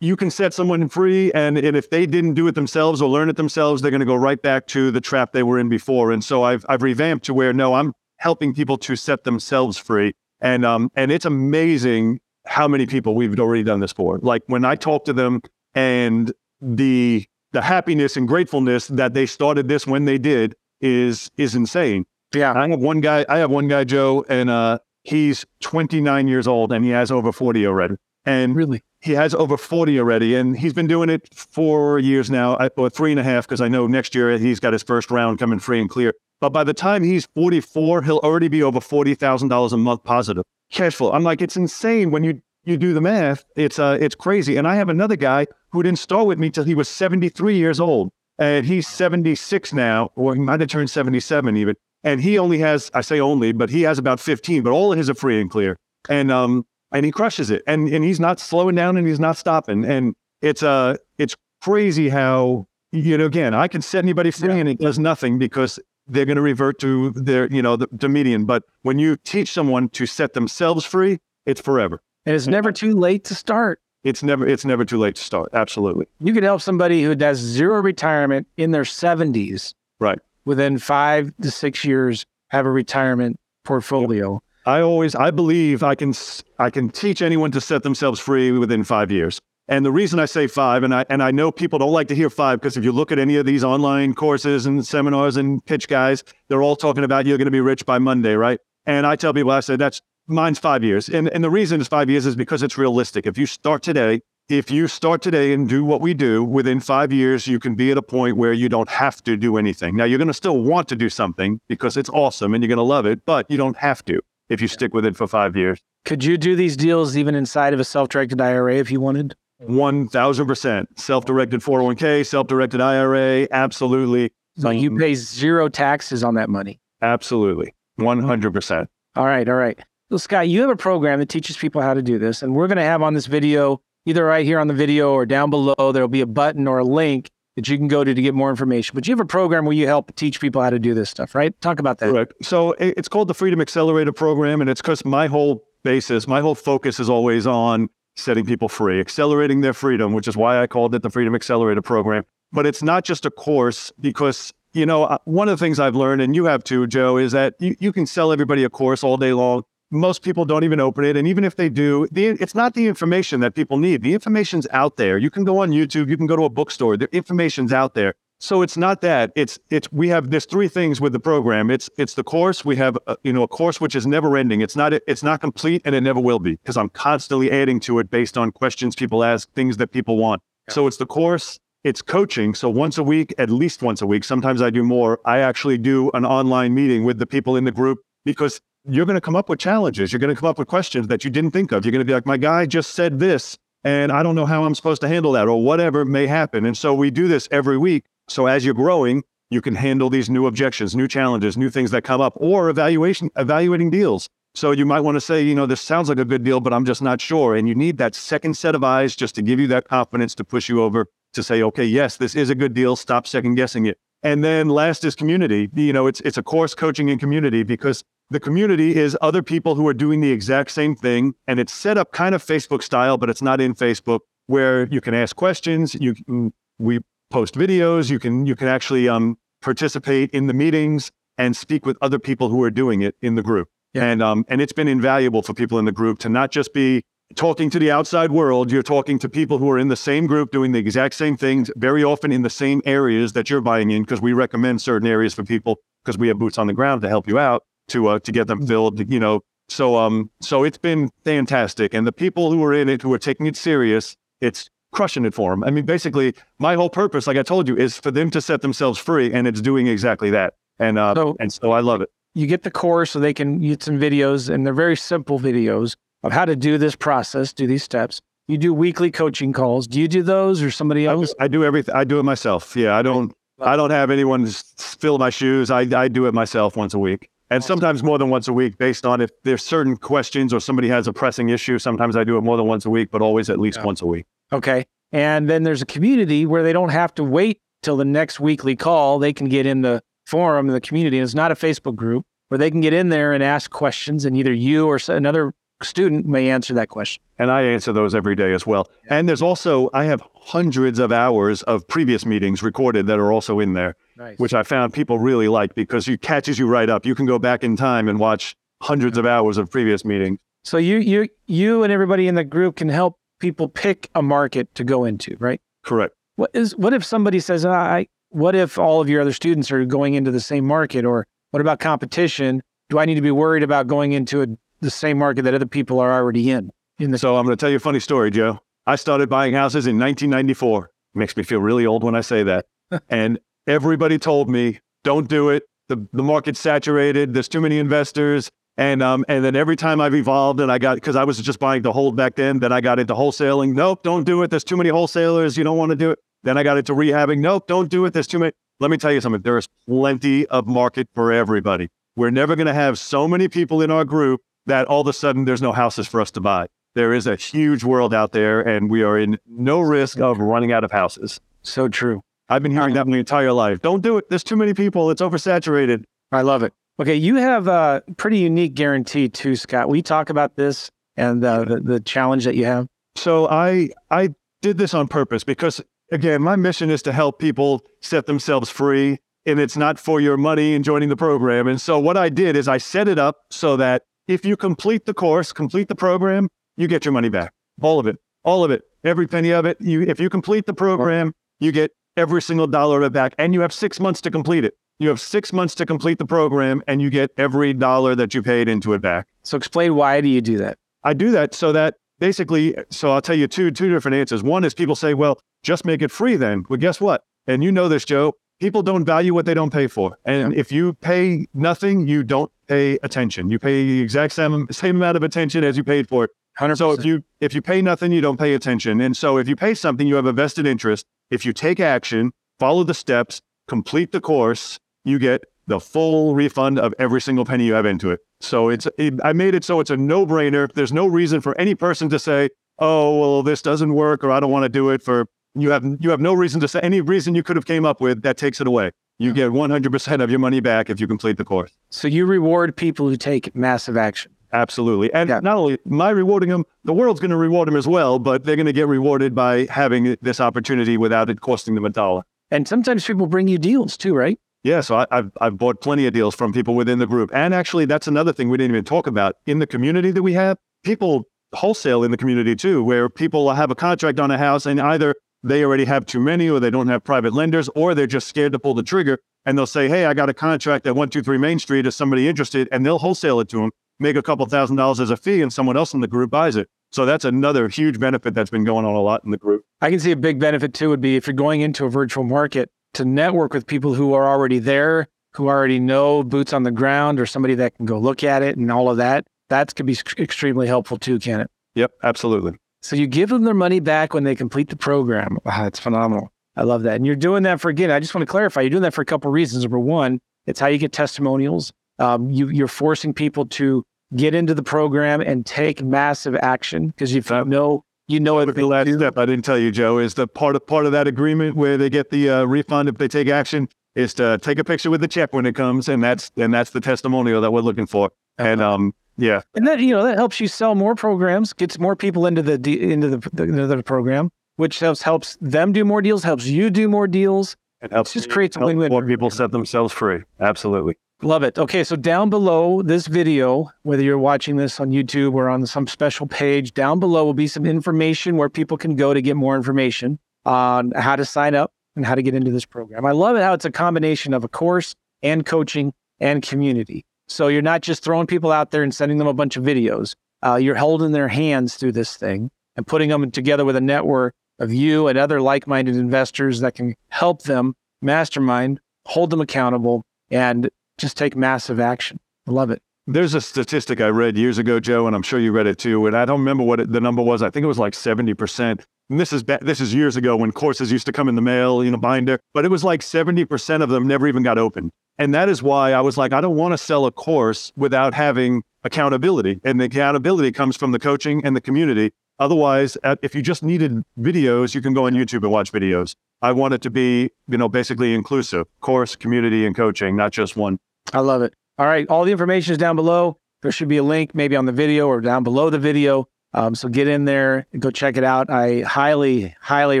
You can set someone free, and, and if they didn't do it themselves or learn it themselves, they're going to go right back to the trap they were in before. And so I've I've revamped to where, no, I'm helping people to set themselves free. And um and it's amazing how many people we've already done this for. Like when I talk to them, and the the happiness and gratefulness that they started this when they did is is insane. Yeah, I have one guy. I have one guy, Joe, and uh, he's twenty-nine years old, and he has over forty already. And really. He has over forty already, and he's been doing it four years now, or three and a half, because I know next year he's got his first round coming free and clear. But by the time he's forty-four, he'll already be over forty thousand dollars a month positive cash flow. I'm like, it's insane when you you do the math. It's uh, it's crazy. And I have another guy who didn't start with me till he was seventy-three years old, and he's seventy-six now, or he might have turned seventy-seven even. And he only has, I say only, but he has about fifteen. But all of his are free and clear, and um. And he crushes it, and and he's not slowing down, and he's not stopping, and it's uh it's crazy how, you know, again, I can set anybody free, yeah. and it does nothing because they're going to revert to their, you know, the, the median. But when you teach someone to set themselves free, it's forever, and it's never too late to start. It's never it's never too late to start. Absolutely, you could help somebody who does zero retirement in their seventies, right? Within five to six years, have a retirement portfolio. Yep. I always, I believe I can, I can teach anyone to set themselves free within five years. And the reason I say five, and I, and I know people don't like to hear five, because if you look at any of these online courses and seminars and pitch guys, they're all talking about you're going to be rich by Monday, right? And I tell people, I say, that's, mine's five years. And, and the reason it's five years is because it's realistic. If you start today, if you start today and do what we do, within five years, you can be at a point where you don't have to do anything. Now, you're going to still want to do something because it's awesome and you're going to love it, but you don't have to. If you yeah. stick with it for five years. Could you do these deals even inside of a self-directed I R A if you wanted? one thousand percent. Self-directed four oh one k, self-directed I R A, absolutely. So um, you pay zero taxes on that money? Absolutely, one hundred percent. All right, all right. Well, Scott, you have a program that teaches people how to do this, and we're going to have on this video, either right here on the video or down below, there'll be a button or a link that you can go to to get more information. But you have a program where you help teach people how to do this stuff, right? Talk about that. Correct. So it's called the Freedom Accelerator Program, and it's because my whole basis, my whole focus is always on setting people free, accelerating their freedom, which is why I called it the Freedom Accelerator Program. But it's not just a course, because, you know, one of the things I've learned, and you have too, Joe, is that you, you can sell everybody a course all day long. Most people don't even open it. And even if they do, the, it's not the information that people need. The information's out there. You can go on YouTube. You can go to a bookstore. The information's out there. So it's not that. It's, it's, we have, there's three things with the program. It's, it's the course. We have, a, you know, a course which is never ending. It's not, it's not complete, and it never will be, because I'm constantly adding to it based on questions people ask, things that people want. Yeah. So it's the course. It's coaching. So once a week, at least once a week, sometimes I do more. I actually do an online meeting with the people in the group, because you're going to come up with challenges. You're going to come up with questions that you didn't think of. You're going to be like, my guy just said this, and I don't know how I'm supposed to handle that, or whatever may happen. And so we do this every week. So as you're growing, you can handle these new objections, new challenges, new things that come up, or evaluation, evaluating deals. So you might want to say, you know, this sounds like a good deal, but I'm just not sure. And you need that second set of eyes just to give you that confidence to push you over to say, okay, yes, this is a good deal. Stop second guessing it. And then last is community. You know, it's, it's a course, coaching, and community, because the community is other people who are doing the exact same thing, and it's set up kind of Facebook style, but it's not in Facebook, where you can ask questions. You, we post videos. You can, you can actually um, participate in the meetings and speak with other people who are doing it in the group. Yeah. And, um, and it's been invaluable for people in the group to not just be talking to the outside world. You're talking to people who are in the same group, doing the exact same things, very often in the same areas that you're buying in, because we recommend certain areas for people, because we have boots on the ground to help you out. to uh, to get them filled, you know. So um, so it's been fantastic. And the people who are in it, who are taking it serious, it's crushing it for them. I mean, basically, my whole purpose, like I told you, is for them to set themselves free, and it's doing exactly that. And uh, so, and so I love it. You get the course, so they can get some videos, and they're very simple videos of how to do this process, do these steps. You do weekly coaching calls. Do you do those, or somebody else? I, I do everything. I do it myself. Yeah, I don't. I don't have anyone fill my shoes. I I do it myself once a week. and sometimes more than once a week, based on if there's certain questions or somebody has a pressing issue. Sometimes I do it more than once a week, but always at least yeah. once a week. Okay. And then there's a community where they don't have to wait till the next weekly call. They can get in the forum in the community. And it's not a Facebook group, where they can get in there and ask questions, and either you or another student may answer that question. And I answer those every day as well. Yeah. And there's also, I have hundreds of hours of previous meetings recorded that are also in there, nice. Which I found people really like, because it catches you right up. You can go back in time and watch hundreds yeah. of hours of previous meetings. So you, you, you and everybody in the group can help people pick a market to go into, right? Correct. What is, what if somebody says, oh, I, what if all of your other students are going into the same market, or what about competition? Do I need to be worried about going into a the same market that other people are already in. in the- so I'm going to tell you a funny story, Joe. I started buying houses in nineteen ninety-four. Makes me feel really old when I say that. And everybody told me, don't do it. The the market's saturated. There's too many investors. And um and then every time I've evolved and I got, because I was just buying to hold back then, then I got into wholesaling. Nope, don't do it. There's too many wholesalers. You don't want to do it. Then I got into rehabbing. Nope, don't do it. There's too many. Let me tell you something. There is plenty of market for everybody. We're never going to have so many people in our group that all of a sudden there's no houses for us to buy. There is a huge world out there, and we are in no risk of running out of houses. So true. I've been hearing that my entire life. Don't do it. There's too many people. It's oversaturated. I love it. Okay, you have a pretty unique guarantee too, Scott. Will you talk about this and uh, the, the challenge that you have? So I I did this on purpose because, again, my mission is to help people set themselves free, and it's not for your money in joining the program. And so what I did is I set it up so that if you complete the course, complete the program, you get your money back. All of it, all of it, every penny of it. You, if you complete the program, you get every single dollar of it back, and you have six months to complete it. You have six months to complete the program, and you get every dollar that you paid into it back. So explain, why do you do that? I do that so that basically, so I'll tell you two, two different answers. One is people say, well, just make it free then. Well, guess what? And you know this, Joe, people don't value what they don't pay for. And yeah. if you pay nothing, you don't pay attention. You pay the exact same, same amount of attention as you paid for it. one hundred percent. So if you if you pay nothing, you don't pay attention. And so if you pay something, you have a vested interest. If you take action, follow the steps, complete the course, you get the full refund of every single penny you have into it. So it's it, I made it so it's a no-brainer. There's no reason for any person to say, oh, well, this doesn't work, or I don't want to do it for... You have you have no reason to say, any reason you could have came up with that takes it away. You get one hundred percent of your money back if you complete the course. So you reward people who take massive action. Absolutely. And yeah. not only am I rewarding them, the world's going to reward them as well, but they're going to get rewarded by having this opportunity without it costing them a dollar. And sometimes people bring you deals too, right? Yeah, so I, I've, I've bought plenty of deals from people within the group. And actually, that's another thing we didn't even talk about. In the community that we have, people wholesale in the community too, where people have a contract on a house and either they already have too many, or they don't have private lenders, or they're just scared to pull the trigger. And they'll say, hey, I got a contract at one two three Main Street. Is somebody interested? And they'll wholesale it to them, make a couple thousand dollars as a fee, and someone else in the group buys it. So that's another huge benefit that's been going on a lot in the group. I can see a big benefit too would be if you're going into a virtual market to network with people who are already there, who already know, boots on the ground, or somebody that can go look at it and all of that. That could be extremely helpful too, can it? Yep, absolutely. So you give them their money back when they complete the program. Wow, it's phenomenal. I love that. And you're doing that for, again, I just want to clarify, you're doing that for a couple of reasons. Number one, it's how you get testimonials. Um, you, you're forcing people to get into the program and take massive action, because you know, you know it. The last step I didn't tell you, Joe, is the part of part of that agreement where they get the uh, refund if they take action is to take a picture with the check when it comes, and that's and that's the testimonial that we're looking for. Uh-huh. And um. Yeah, and that you know that helps you sell more programs, gets more people into the de- into the, the into the program, which helps helps them do more deals, helps you do more deals. It helps just creates a win-win. More people set themselves free. Absolutely, love it. Okay, so down below this video, whether you're watching this on YouTube or on some special page, down below will be some information where people can go to get more information on how to sign up and how to get into this program. I love it how it's a combination of a course and coaching and community. So you're not just throwing people out there and sending them a bunch of videos. Uh, you're holding their hands through this thing and putting them together with a network of you and other like-minded investors that can help them mastermind, hold them accountable, and just take massive action. I love it. There's a statistic I read years ago, Joe, and I'm sure you read it too, and I don't remember what it, the number was. I think it was like seventy percent And this is ba- this is years ago when courses used to come in the mail, you know, binder, but it was like seventy percent of them never even got opened. And that is why I was like, I don't want to sell a course without having accountability. And the accountability comes from the coaching and the community. Otherwise, if you just needed videos, you can go on YouTube and watch videos. I want it to be, you know, basically inclusive: course, community, and coaching, not just one. I love it. All right. All the information is down below. There should be a link maybe on the video or down below the video. Um, so get in there and go check it out. I highly, highly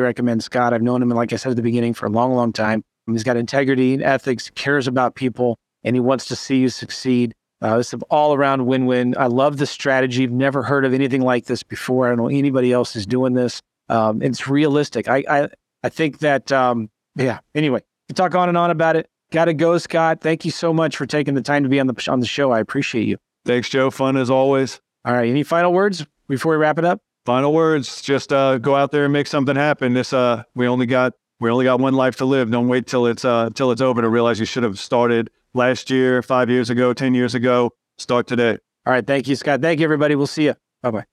recommend Scott. I've known him, like I said at the beginning, for a long, long time. He's got integrity and ethics, cares about people, and he wants to see you succeed. Uh, it's an all-around win-win. I love the strategy. I've never heard of anything like this before. I don't know anybody else is doing this. Um, it's realistic. I, I, I think that, um, yeah, anyway, we talk on and on about it. Got to go, Scott. Thank you so much for taking the time to be on the on the show. I appreciate you. Thanks, Joe. Fun as always. All right. Any final words before we wrap it up? Final words. Just uh, go out there and make something happen. This uh, we only got we only got one life to live. Don't wait till it's uh, till it's over to realize you should have started last year, five years ago, ten years ago. Start today. All right. Thank you, Scott. Thank you, everybody. We'll see you. Bye bye.